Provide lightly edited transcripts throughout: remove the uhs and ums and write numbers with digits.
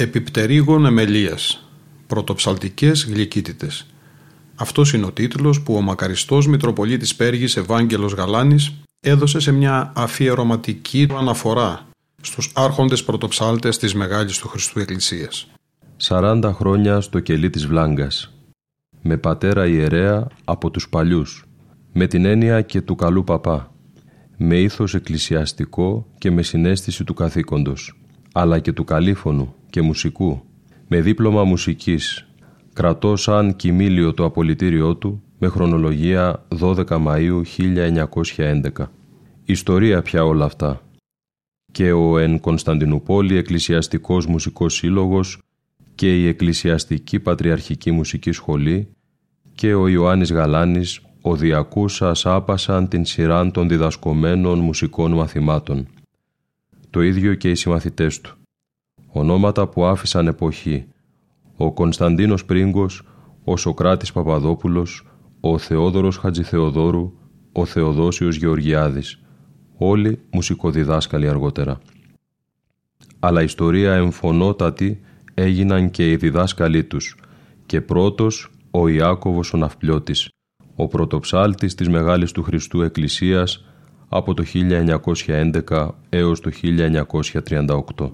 Επί πτερύγων εμμελείας, πρωτοψαλτικές γλυκύτητες. Αυτός είναι ο τίτλος που ο μακαριστός Μητροπολίτης Πέργης Ευάγγελος Γαλάνης έδωσε σε μια αφιερωματική αναφορά στους άρχοντες πρωτοψάλτες της Μεγάλης του Χριστού Εκκλησίας. 40 χρόνια στο κελί της Βλάγκας, με πατέρα ιερέα από τους παλιούς, με την έννοια και του καλού παπά, με ήθος εκκλησιαστικό και με συναίσθηση του καθήκοντος, αλλά και του καλήφωνου και μουσικού, με δίπλωμα μουσικής, κρατώ σαν κοιμήλιο το απολυτήριό του, με χρονολογία 12 Μαΐου 1911. Ιστορία πια όλα αυτά. Και ο εν Κωνσταντινούπολη Εκκλησιαστικός Μουσικός Σύλλογος και η Εκκλησιαστική Πατριαρχική Μουσική Σχολή και ο Ιωάννης Γαλάνης οδιακούσας άπασαν την σειράν των διδασκομένων μουσικών μαθημάτων. Το ίδιο και οι συμμαθητές του. Ονόματα που άφησαν εποχή. Ο Κωνσταντίνος Πρίγκος, ο Σωκράτης Παπαδόπουλος, ο Θεόδωρος Χατζηθεοδόρου, ο Θεοδόσιος Γεωργιάδης. Όλοι μουσικοδιδάσκαλοι αργότερα. Αλλά ιστορία εμφωνότατη έγιναν και οι διδάσκαλοι τους. Και πρώτος ο Ιάκωβος ο Ναυπλιώτης, ο πρωτοψάλτης της Μεγάλης του Χριστού Εκκλησίας από το 1911 έως το 1938.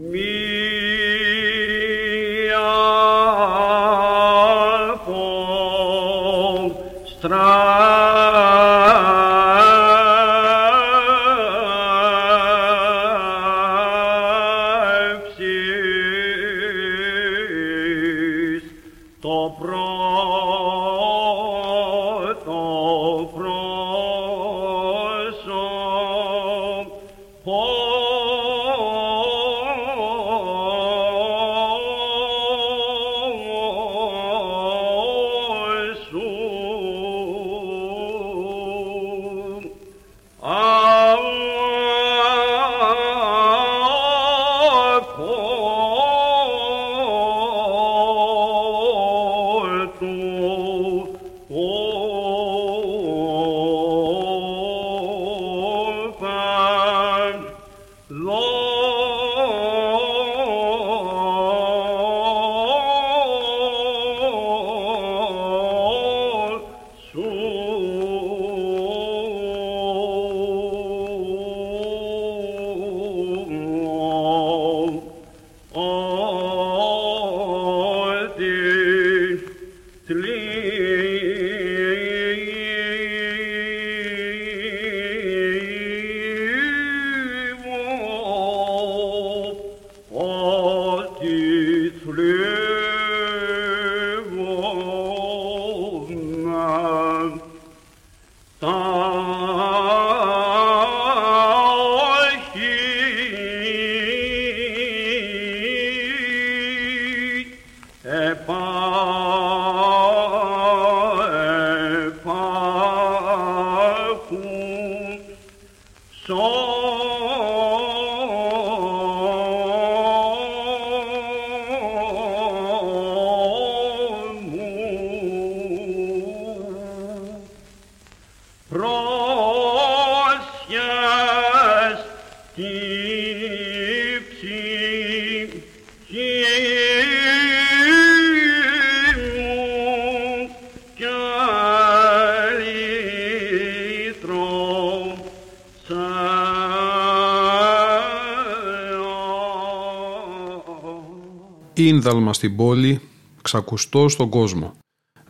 Ίνδαλμα στην πόλη, ξακουστό στον κόσμο,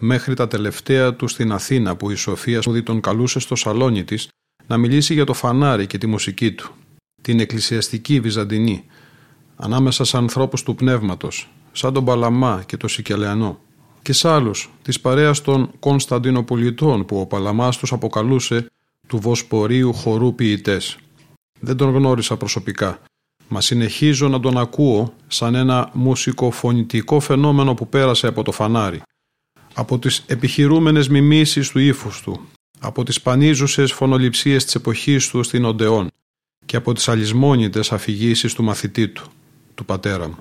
μέχρι τα τελευταία του στην Αθήνα, που η Σοφία Σπούδη τον καλούσε στο σαλόνι της να μιλήσει για το φανάρι και τη μουσική του, την εκκλησιαστική Βυζαντινή, ανάμεσα σε ανθρώπους του πνεύματος, σαν τον Παλαμά και τον Σικελιανό, και σ' άλλους της παρέας των Κωνσταντινοπολιτών, που ο Παλαμάς τους αποκαλούσε του Βοσπορίου χορού ποιητές. Δεν τον γνώρισα προσωπικά. Μα συνεχίζω να τον ακούω σαν ένα μουσικοφωνητικό φαινόμενο που πέρασε από το φανάρι, από τις επιχειρούμενες μιμήσεις του ύφους του, από τις πανίζουσες φωνοληψίες της εποχής του στην Οντεόν και από τις αλυσμόνητες αφηγήσεις του μαθητή του, του πατέρα μου.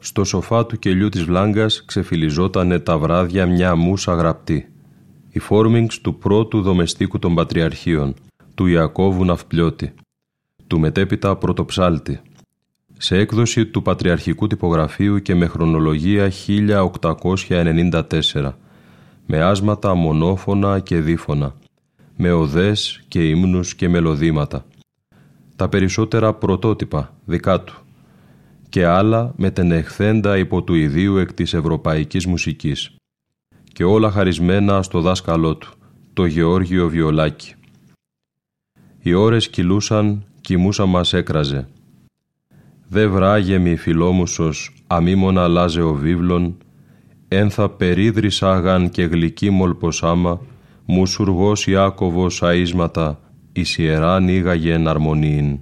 Στο σοφά του κελιού της Βλάγκας ξεφυλιζότανε τα βράδια μια μούσα γραπτή. Η φόρμινγκς του πρώτου δομεστίκου των Πατριαρχείων, του Ιακώβου Ναυπλιώτη, του μετέπειτα πρωτοψάλτη, σε έκδοση του Πατριαρχικού Τυπογραφείου και με χρονολογία 1894, με άσματα μονόφωνα και δίφωνα, με οδές και ύμνους και μελωδήματα. Τα περισσότερα πρωτότυπα δικά του, και άλλα μετενεχθέντα υπό του ιδίου εκ της ευρωπαϊκής μουσικής, και όλα χαρισμένα στο δάσκαλό του, το Γεώργιο Βιολάκη. Οι ώρες κυλούσαν, κι η μούσα μας έκραζε. «Δε βράγε μη φιλόμουσος, αμήμων αλλάζε ο βίβλων, ένθα περίδρυσάγαν και γλυκή μολποσάμα, μουσουργός Ιάκωβος αΐσματα, εις ιερά νίγαγε εν αρμονίν.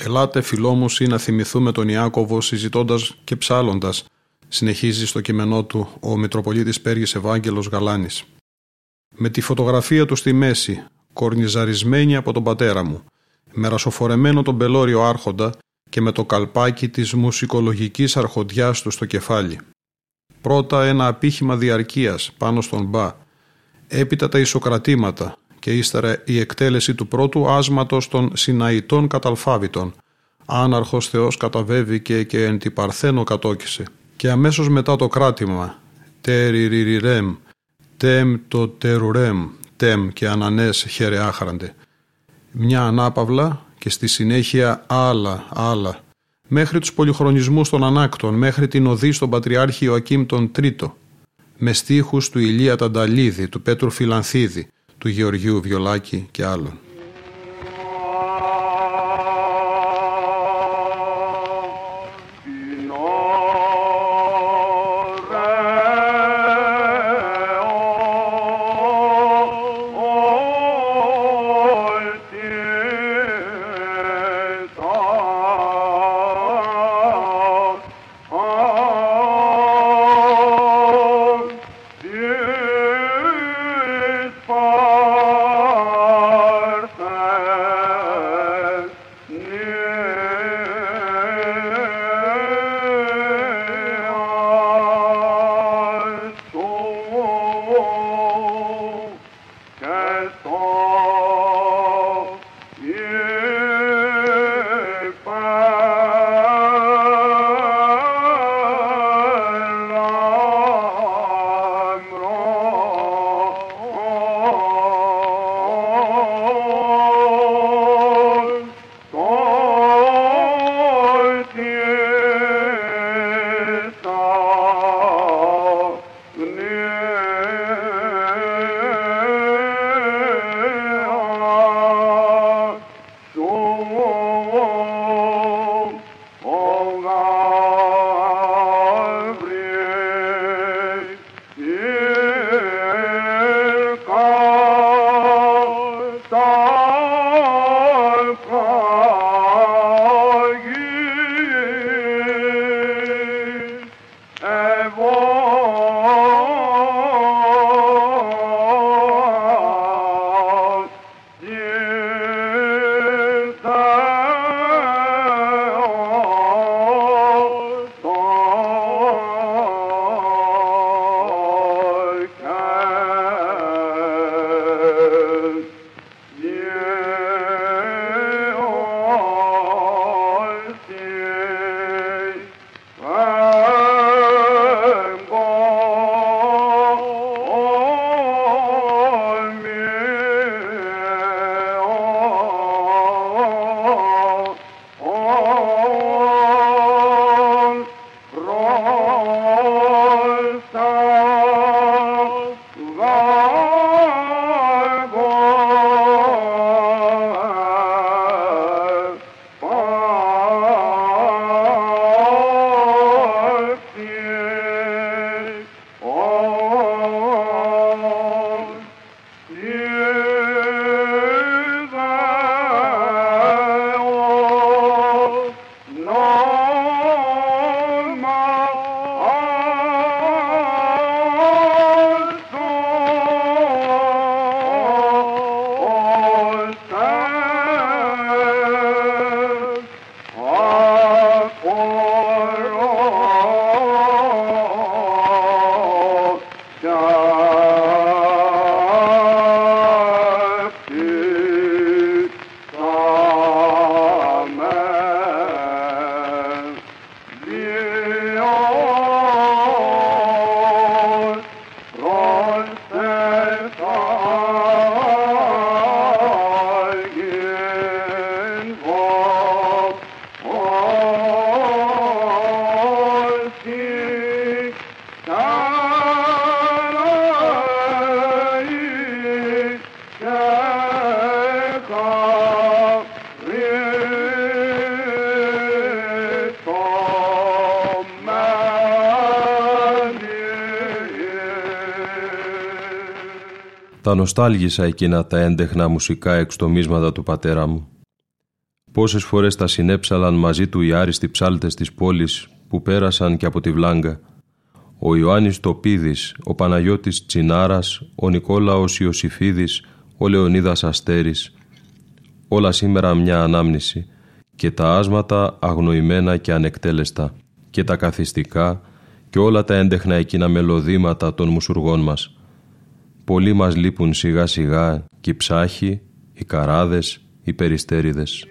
Ελάτε φιλόμουσοι να θυμηθούμε τον Ιάκωβο συζητώντας και ψάλλοντας, συνεχίζει στο κείμενό του ο Μητροπολίτης Πέργης Ευάγγελος Γαλάνης. Με τη φωτογραφία του στη μέση, κορνιζαρισμένη από τον πατέρα μου, με ρασοφορεμένο τον πελώριο άρχοντα και με το καλπάκι της μουσικολογικής αρχοντιάς του στο κεφάλι. Πρώτα ένα απίχημα διαρκείας πάνω στον μπα, έπειτα τα ισοκρατήματα, και ύστερα η εκτέλεση του πρώτου άσματος των Συναητών καταλφάβητων. Άναρχος Θεός καταβέβηκε και εν τη Παρθένο κατόκησε. Και αμέσως μετά το κράτημα, τεριριριμ, τεμ το τερουρέμ, τεμ και ανανές χερεάχραντε. Μια ανάπαυλα και στη συνέχεια άλλα, μέχρι τους πολυχρονισμούς των ανάκτων, μέχρι την οδή στον Πατριάρχη Ιωακήμ τον Τρίτο, με στίχους του Ηλία Τανταλίδη, του Πέτρου Φιλανθίδη, του Γεωργίου Βιολάκη και άλλων. θα νοστάλγησα εκείνα τα έντεχνα μουσικά εξτομίσματα του πατέρα μου. Πόσες φορές τα συνέψαλαν μαζί του οι άριστοι ψάλτες της πόλης που πέρασαν και από τη Βλάγκα. Ο Ιωάννης Τοπίδης, ο Παναγιώτης Τσινάρας, ο Νικόλαος Ιωσυφίδης, ο Λεωνίδας Αστέρης. Όλα σήμερα μια ανάμνηση και τα άσματα αγνοημένα και ανεκτέλεστα και τα καθιστικά και όλα τα έντεχνα εκείνα μελωδήματα των μουσουργών μας. Πολλοί μας λείπουν σιγά σιγά και οι ψάχοι, οι καράδες, οι περιστέριδες.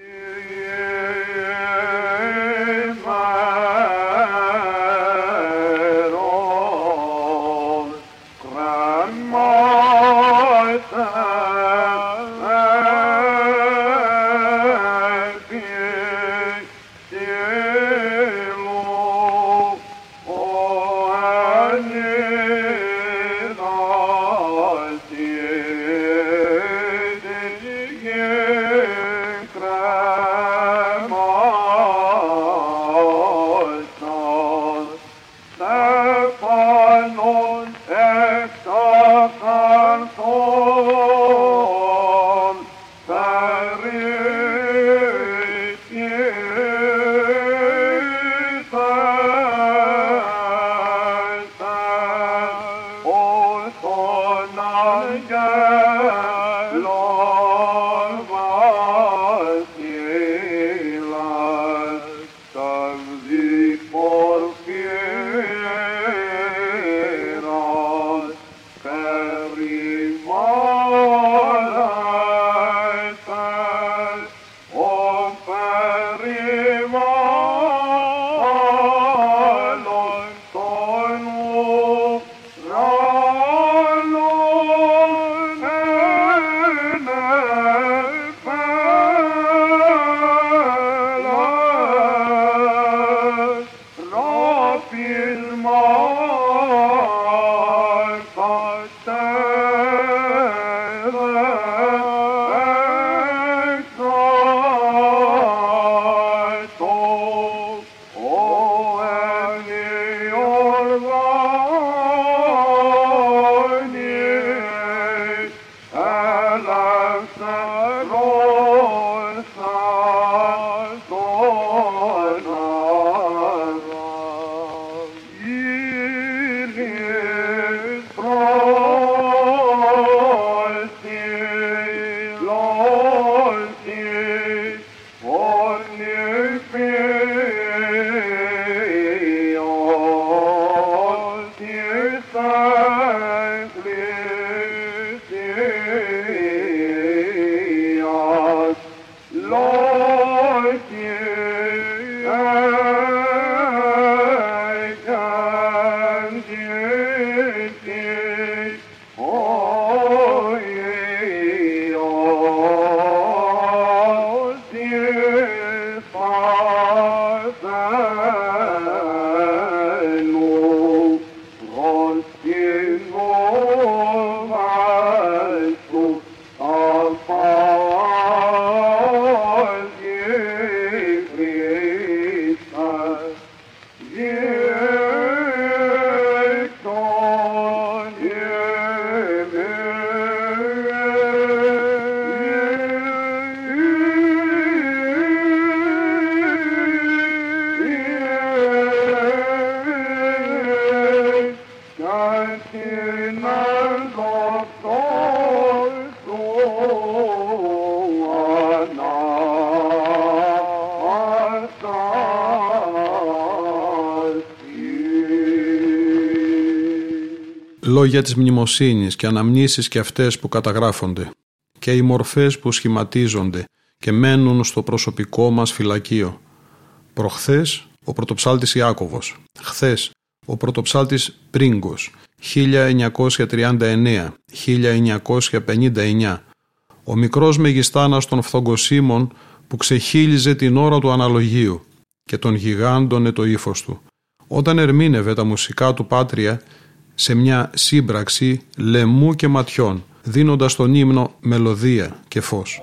Λόγια της μνημοσύνης και αναμνήσεις και αυτές που καταγράφονται και οι μορφές που σχηματίζονται και μένουν στο προσωπικό μας φυλακείο. Προχθές ο πρωτοψάλτης Ιάκωβος, χθες ο πρωτοψάλτης Πρίγκος, 1939-1959, ο μικρός μεγιστάνας των φθογκοσίμων που ξεχύλιζε την ώρα του αναλογίου και τον γιγάντωνε το ύφος του. Όταν ερμήνευε τα μουσικά του Πάτρια σε μια σύμπραξη λαιμού και ματιών, δίνοντας τον ύμνο μελωδία και φως.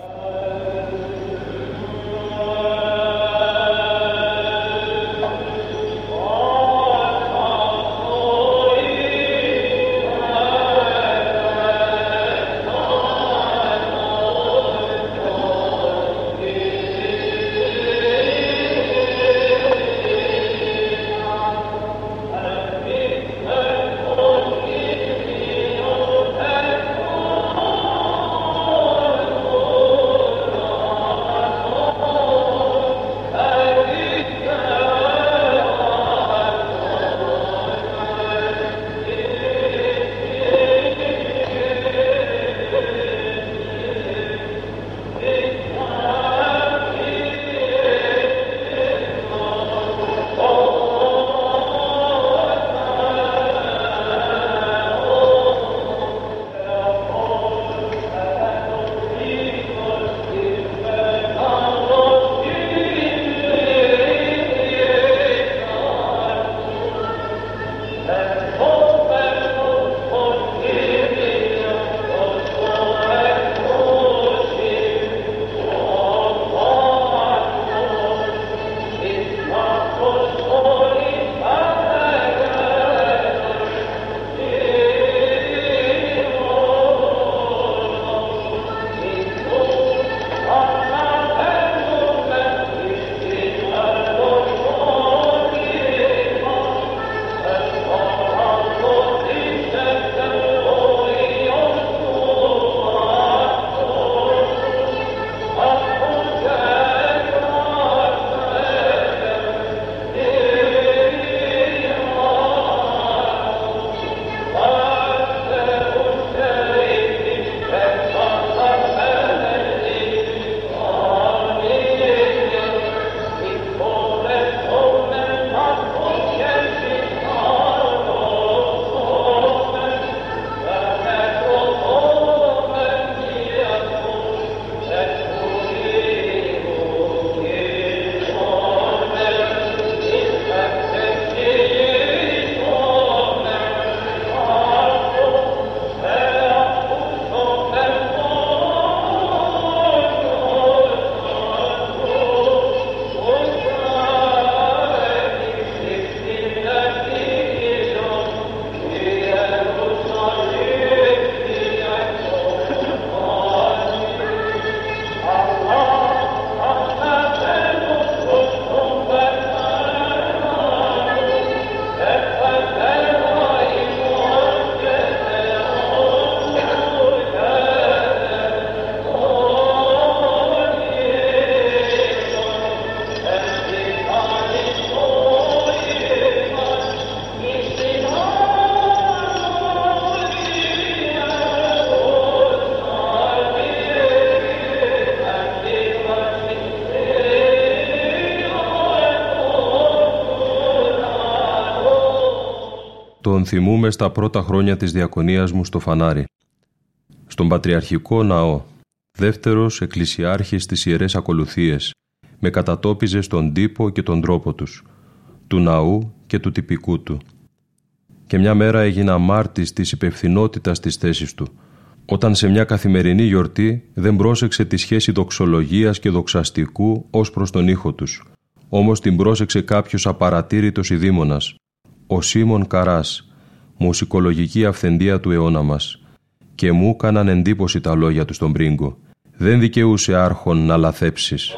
τον θυμούμε στα πρώτα χρόνια της διακονίας μου στο Φανάρι, στον Πατριαρχικό Ναό, δεύτερος εκκλησιάρχης της Ιερές Ακολουθίες, με κατατόπιζε στον τύπο και τον τρόπο τους, του ναού και του τυπικού του. Και μια μέρα έγινα μάρτης της υπευθυνότητας της θέσης του, όταν σε μια καθημερινή γιορτή δεν πρόσεξε τη σχέση δοξολογίας και δοξαστικού ως προς τον ήχο τους, όμως την πρόσεξε κάποιος απαρατήρητος ειδήμονας, ο Σίμων Καράς, μουσικολογική αυθεντία του αιώνα μας, και μου έκαναν εντύπωση τα λόγια του στον Πρίγκο. Δεν δικαιούσε άρχον να λαθέψεις.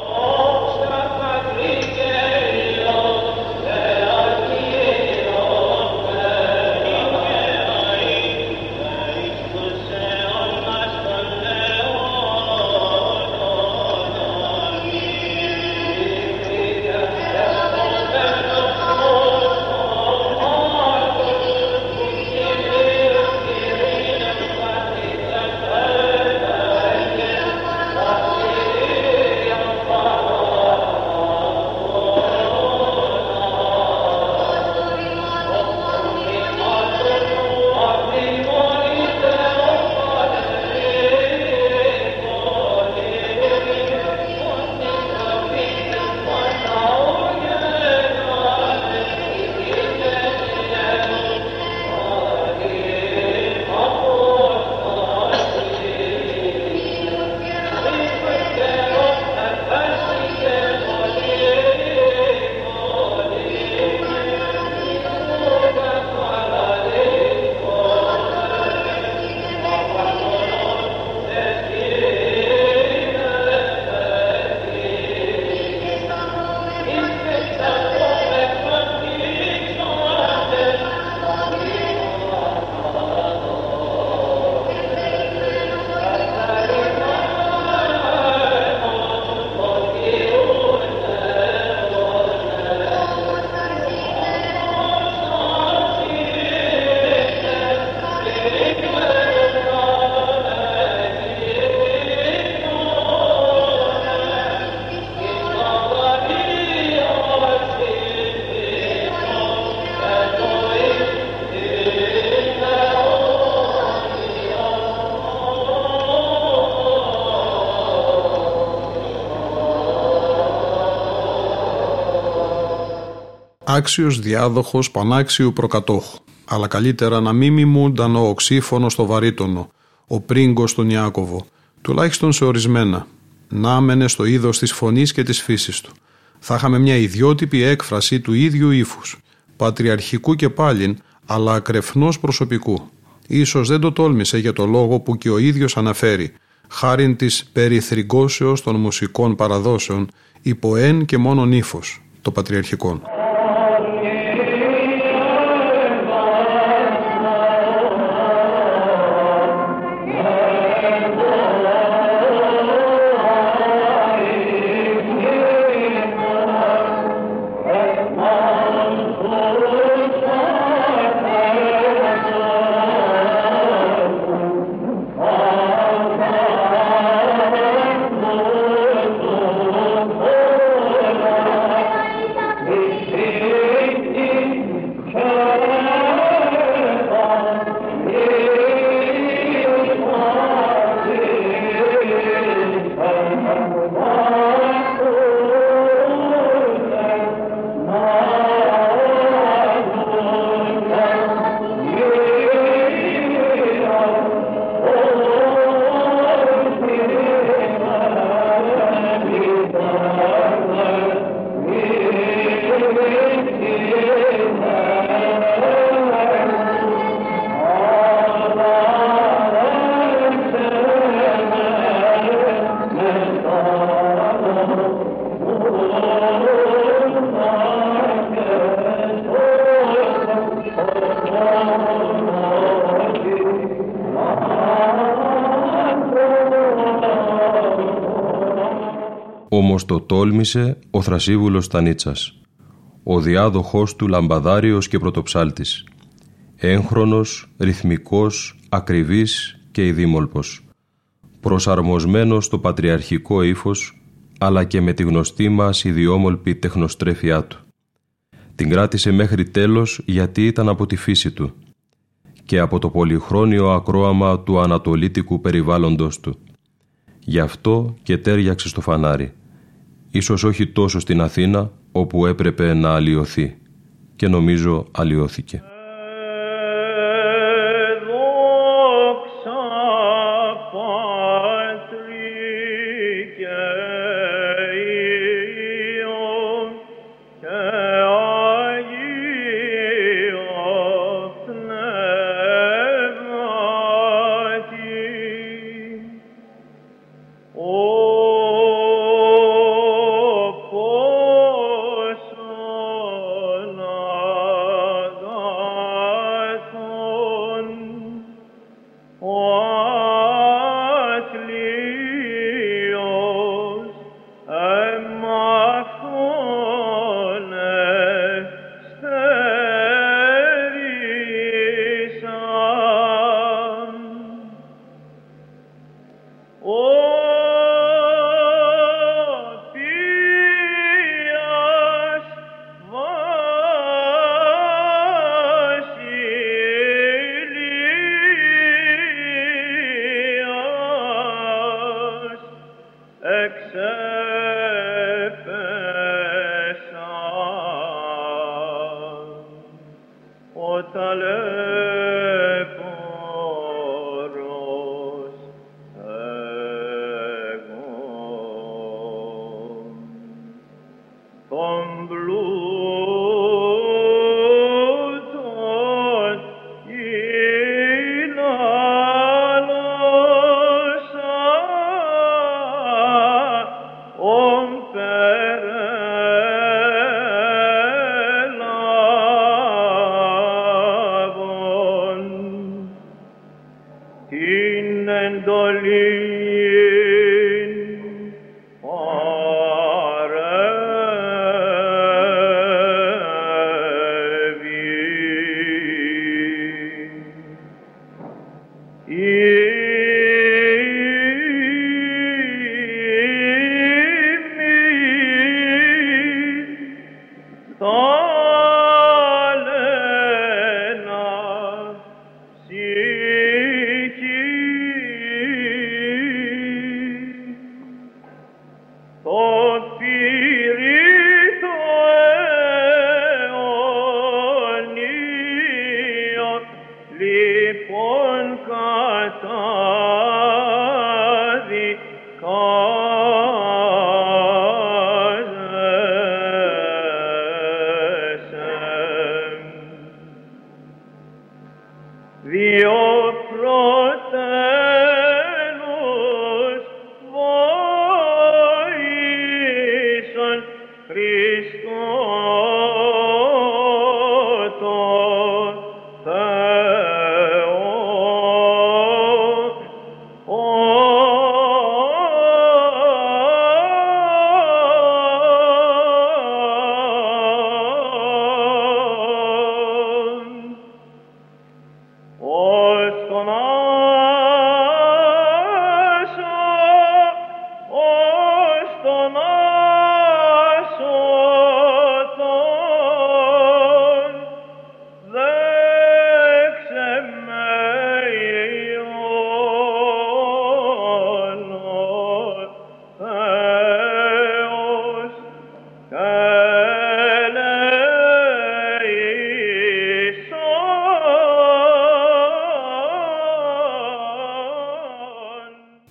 Άξιος διάδοχος πανάξιου προκατόχου, αλλά καλύτερα να μη μιμούνταν ο οξύφωνος στο βαρύτονο, ο Πρίγκος στον Ιάκωβο, τουλάχιστον σε ορισμένα, να άμενε στο είδος της φωνής και της φύσης του. Θα είχαμε μια ιδιότυπη έκφραση του ίδιου ύφους, πατριαρχικού και πάλιν, αλλά ακρεφνώς προσωπικού. Ίσως δεν το τόλμησε για το λόγο που και ο ίδιος αναφέρει, χάριν της περιθρυγκώσεως των μουσικών παραδόσεων, υπό εν και μόνον ύφος, το πατριαρχικό. Όμως το τόλμησε ο Θρασίβουλος Στανίτσας, ο διάδοχός του λαμπαδάριος και πρωτοψάλτης, έγχρονος, ρυθμικός, ακριβής και ειδήμολπος, προσαρμοσμένος στο πατριαρχικό ύφος, αλλά και με τη γνωστή μας ιδιόμολπη τεχνοστρέφειά του. Την κράτησε μέχρι τέλος γιατί ήταν από τη φύση του και από το πολυχρόνιο ακρόαμα του ανατολίτικου περιβάλλοντος του. Γι' αυτό και τέριαξε στο φανάρι. Ίσως όχι τόσο στην Αθήνα όπου έπρεπε να αλλοιωθεί. Και νομίζω αλλοιώθηκε.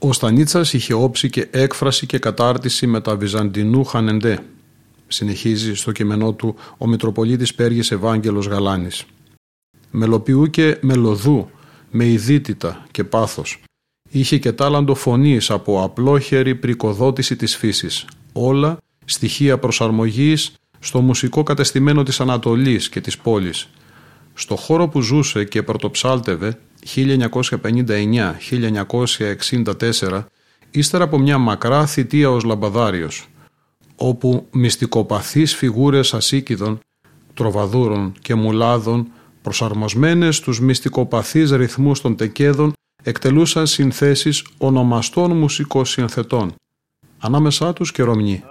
Ο Στανίτσας είχε όψη και έκφραση και κατάρτιση μετά βυζαντινού χανεντέ, συνεχίζει στο κειμενό του ο Μητροπολίτης Πέργης Ευάγγελος Γαλάνης. Μελοποιού και μελωδού, με ειδίτητα και πάθος. Είχε και τάλαντο φωνής από απλόχερη πρικοδότηση της φύσης. Όλα στοιχεία προσαρμογής στο μουσικό κατεστημένο της Ανατολής και της πόλης. Στο χώρο που ζούσε και πρωτοψάλτευε, 1959-1964, ύστερα από μια μακρά θητεία ως λαμπαδάριος, όπου μυστικοπαθείς φιγούρες ασίκηδων, τροβαδούρων και μουλάδων, προσαρμοσμένες στους μυστικοπαθείς ρυθμούς των τεκέδων, εκτελούσαν συνθέσεις ονομαστών μουσικοσυνθετών, ανάμεσά τους και Ρωμνοί.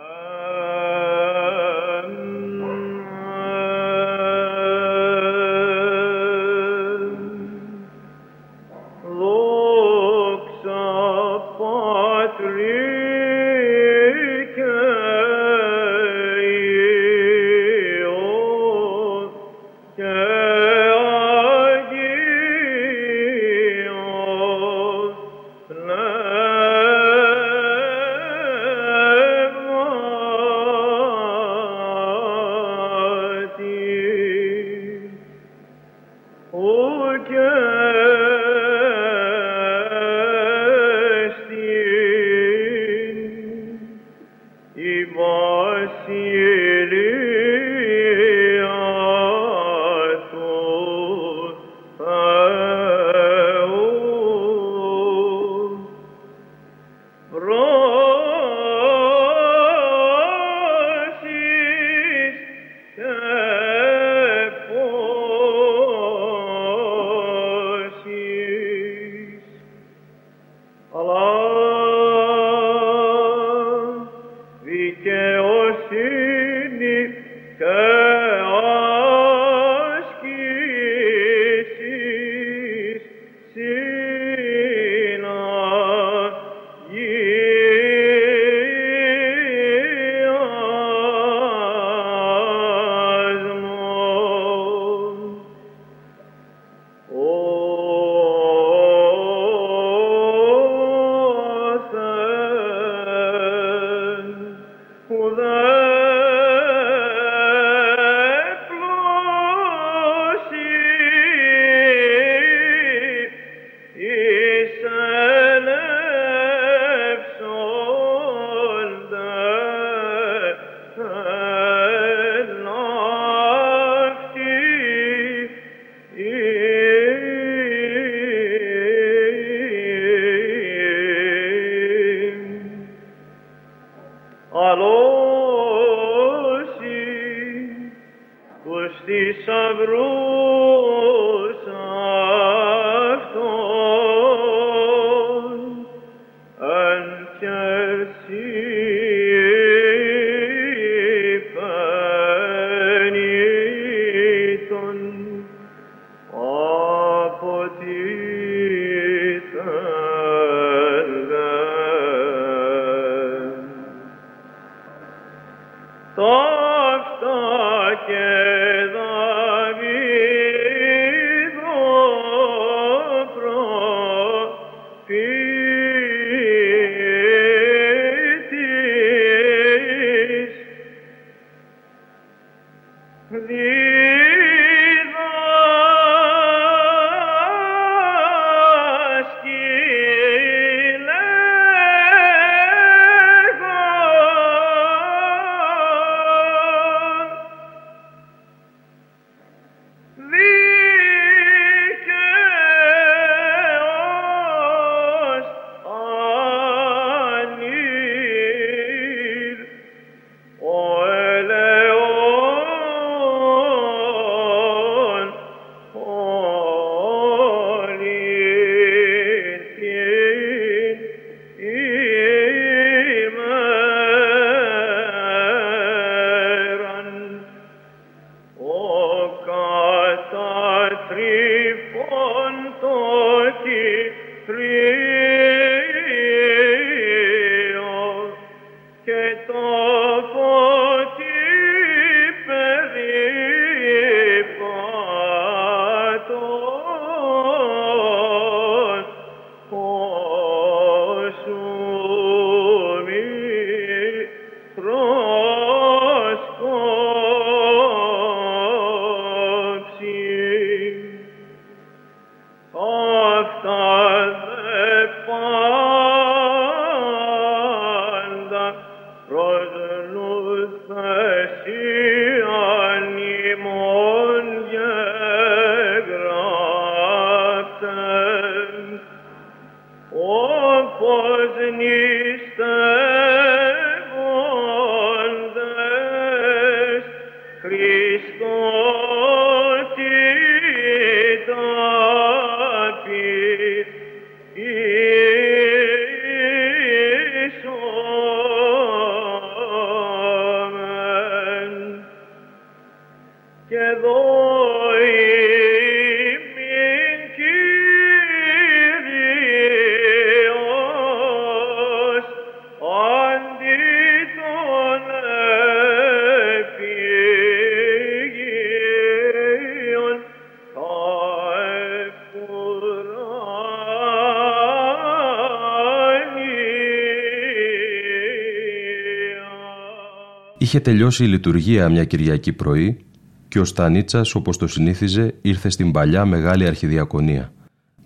Είχε τελειώσει η λειτουργία μια Κυριακή πρωί και ο Στανίτσας, όπως το συνήθιζε, ήρθε στην παλιά μεγάλη αρχιδιακονία,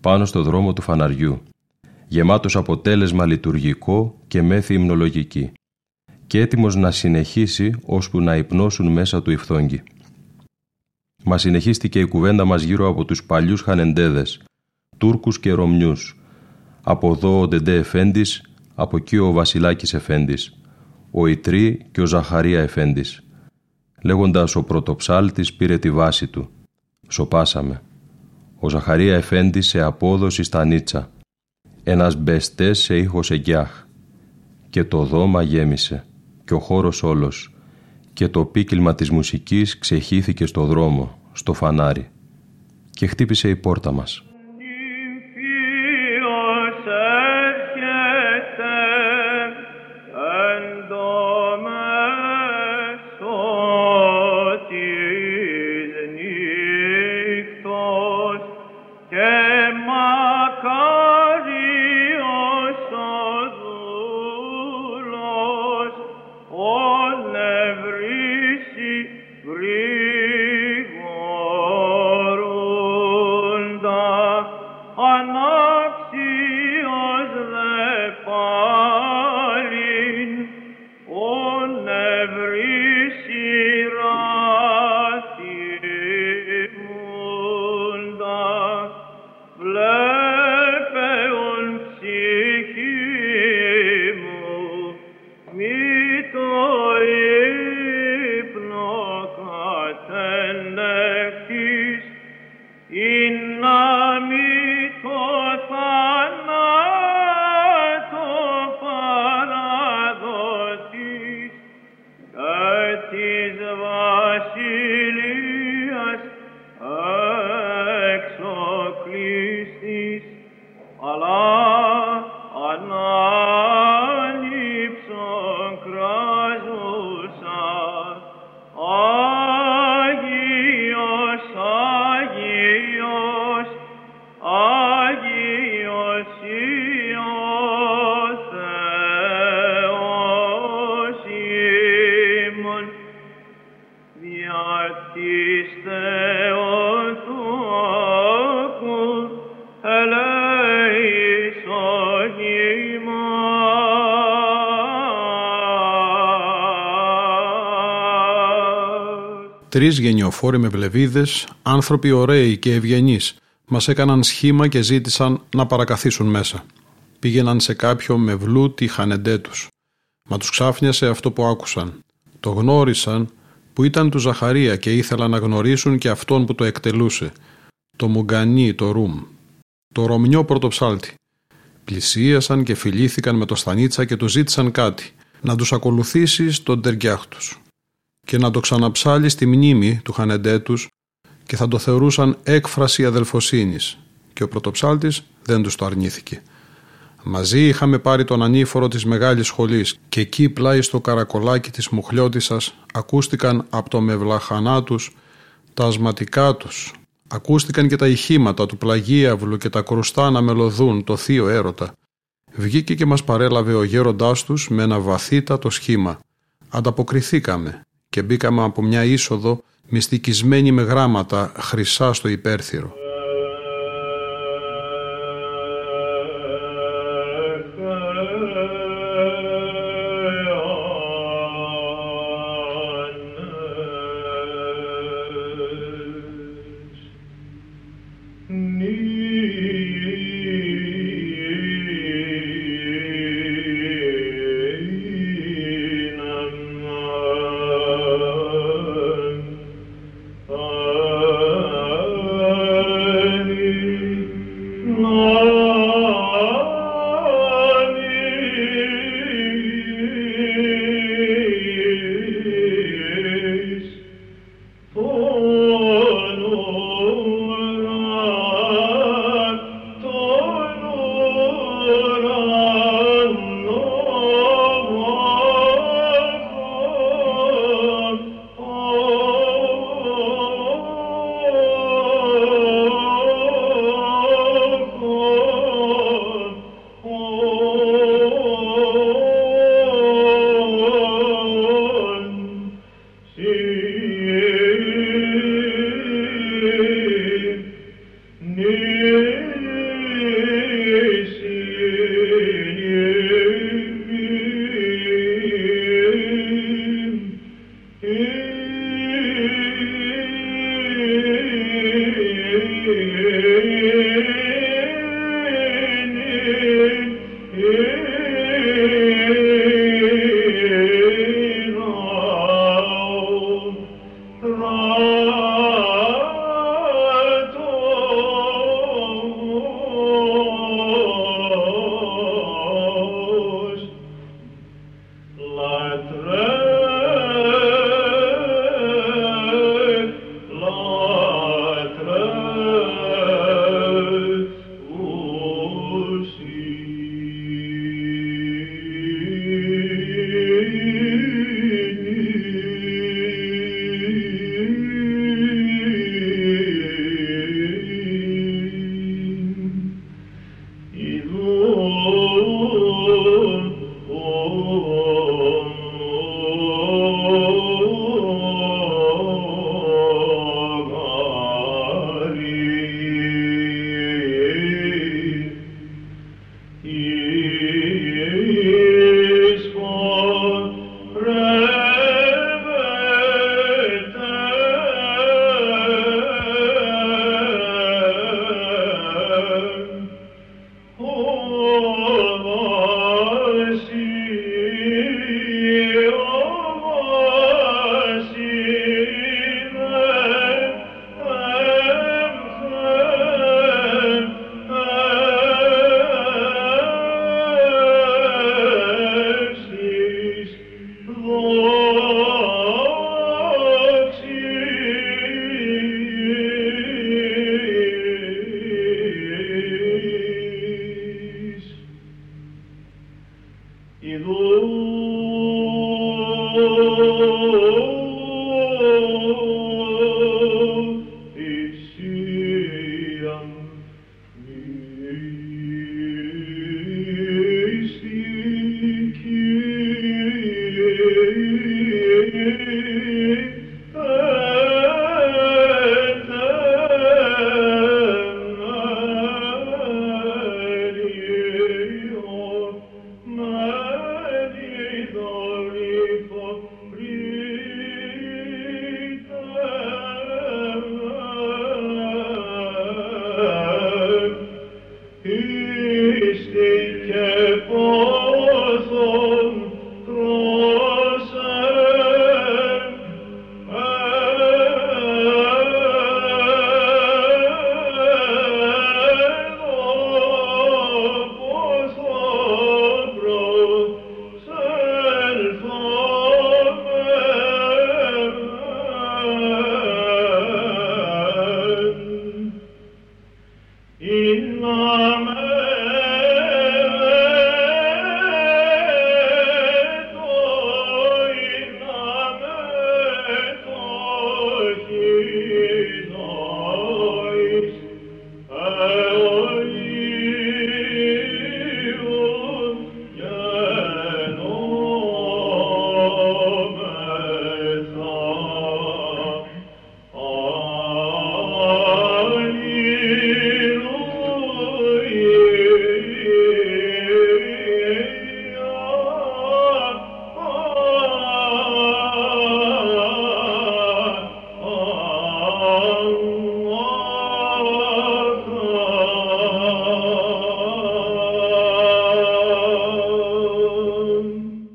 πάνω στο δρόμο του Φαναριού, γεμάτος αποτέλεσμα λειτουργικό και μέθη υμνολογική, και έτοιμος να συνεχίσει ώσπου να υπνώσουν μέσα του οι φθόγγοι. Μα συνεχίστηκε η κουβέντα μας γύρω από τους παλιούς χανεντέδες, Τούρκους και Ρωμιούς, από εδώ ο Ντεντέ Εφέντης, από εκεί ο Βασιλάκης Εφέντης, ο Ιτρή και ο Ζαχαρία Εφέντης. Λέγοντας ο πρωτοψάλτης πήρε τη βάση του. Σοπάσαμε. Ο Ζαχαρία Εφέντης σε απόδοση Στανίτσα. Ένας μπεστές σε ήχος εγκιάχ. Και το δώμα γέμισε. Και ο χώρος όλος. Και το πίκυλμα της μουσικής ξεχύθηκε στο δρόμο, στο φανάρι. Και χτύπησε η πόρτα μας. Ρίγκο ρούντα εξοκλήσεις, αλλά ανάληψον κράζουσα, Άγιος, Άγιος, Άγιος ή ο Θεός ημών, δια της Θεόν του άκου, ελέησον ημάς. Τρεις γενιοφόροι με βλεβίδες, άνθρωποι ωραίοι και ευγενείς, μας έκαναν σχήμα και ζήτησαν να παρακαθίσουν μέσα. Πήγαιναν σε κάποιο με βλούτη χανεντέ τους. Μα τους ξάφνιασε αυτό που άκουσαν. Το γνώρισαν που ήταν του Ζαχαρία και ήθελαν να γνωρίσουν και αυτόν που το εκτελούσε. Το Μουγκανί, το Ρουμ. Το Ρωμιό πρωτοψάλτη. Πλησίασαν και φιλήθηκαν με το Στανίτσα και του ζήτησαν κάτι. Να τους ακολουθήσει στον τεργιάχ τους. Και να το ξαναψάλει στη μνήμη του χανεντέ τους, και θα το θεωρούσαν έκφραση αδελφοσύνης, και ο πρωτοψάλτης δεν τους το αρνήθηκε. Μαζί είχαμε πάρει τον ανήφορο της μεγάλης σχολής και εκεί πλάι στο καρακολάκι της Μουχλιώτισσας ακούστηκαν από το μευλαχανά τους τα ασματικά τους. Ακούστηκαν και τα ηχήματα του πλαγίαυλου και τα κρουστά να μελωδούν το θείο έρωτα. Βγήκε και μας παρέλαβε ο γέροντάς τους με ένα βαθύτατο σχήμα. Ανταποκριθήκαμε και μπήκαμε από μια είσοδο μυστικισμένη με γράμματα χρυσά στο υπέρθυρο.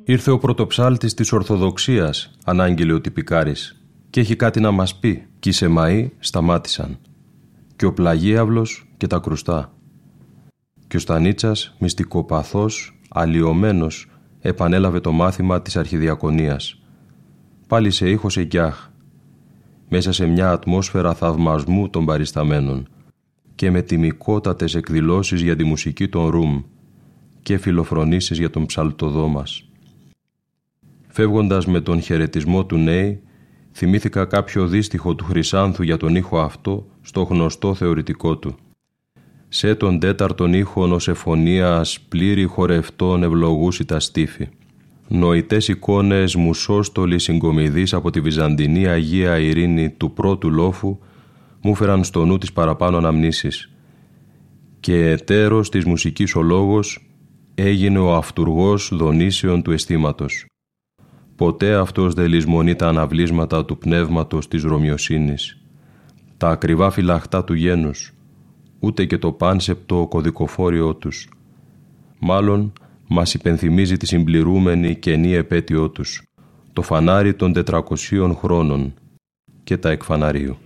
Ήρθε ο πρωτοψάλτης της Ορθοδοξίας, ανάγγειλε ο τυπικάρης, και έχει κάτι να μας πει. Κι οι Σεμαοί σταμάτησαν. Και ο πλαγίαυλος και τα κρουστά. Και ο Στανίτσας, μυστικοπαθός, αλλοιωμένος, επανέλαβε το μάθημα της αρχιδιακονίας. Πάλι σε ήχος εκιάχ, μέσα σε μια ατμόσφαιρα θαυμασμού των παρισταμένων και με τιμικότατες εκδηλώσεις για τη μουσική των Ρουμ και φιλοφρονήσεις για τον ψαλτοδό μας. Φεύγοντας με τον χαιρετισμό του Νέη, θυμήθηκα κάποιο δύστιχο του Χρυσάνθου για τον ήχο αυτό στο γνωστό θεωρητικό του. «Σε τον τέταρτον ήχον ως εφωνίας πλήρη χορευτών ευλογούσι τα στίφη. Νοητές εικόνες μουσόστολοι συγκομιδής από τη Βυζαντινή Αγία Ειρήνη του πρώτου λόφου μου φέραν στο νου τις παραπάνω αναμνήσεις. Και εταίρος της μουσικής ο λόγος έγινε ο αυτουργός δονήσεων του αισθήματος. Ποτέ αυτός δεν λησμονεί τα αναβλίσματα του πνεύματος της Ρωμιοσύνης, τα ακριβά φυλαχτά του γένους, ούτε και το πάνσεπτο κωδικοφόριό τους. Μάλλον μας υπενθυμίζει τη συμπληρούμενη καινή επέτειό τους, το φανάρι των 400 χρόνων και τα εκφαναρίου».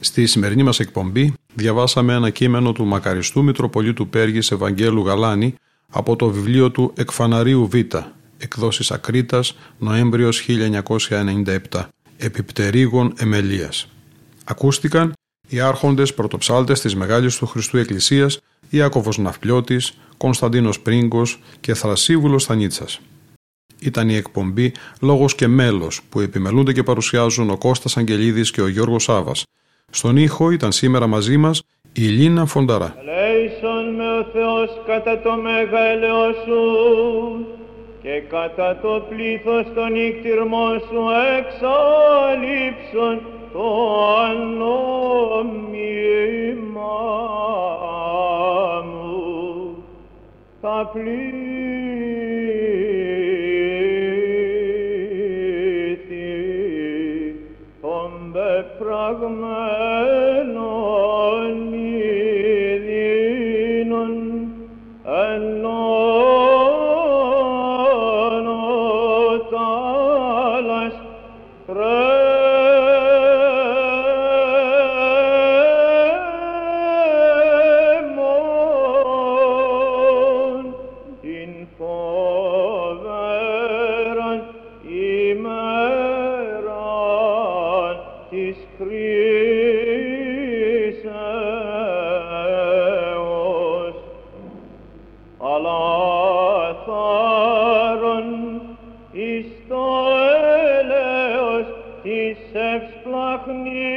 Στη σημερινή μας εκπομπή διαβάσαμε ένα κείμενο του μακαριστού Μητροπολίτου Πέργης Ευαγγέλου Γαλάνη από το βιβλίο του «Εκφαναρίου Β», εκδόσεις Ακρίτας, Νοέμβριος 1997, «Επί πτερύγων εμμελείας». Ακούστηκαν οι άρχοντες πρωτοψάλτες της Μεγάλης του Χριστού Εκκλησίας, Ιάκωβος Ναυπλιώτης, Κωνσταντίνος Πρίγκος και Θρασίβουλος Στανίτσας. Ήταν η εκπομπή «Λόγος και μέλος» που επιμελούνται και παρουσιάζουν ο Κώστας Αγγελίδης και ο Γιώργος Σάβας. Στον ήχο ήταν σήμερα μαζί μας η Λίνα Φονταρά. Ελέησον με ο Θεός κατά το μέγα ελαιό σου και κατά το πλήθος των νύκτυρμών σου εξαλείψον το ανόμημά μου τα πλήθη των πεπραγμένων Εις το έλεος της ευσπλαχνίας.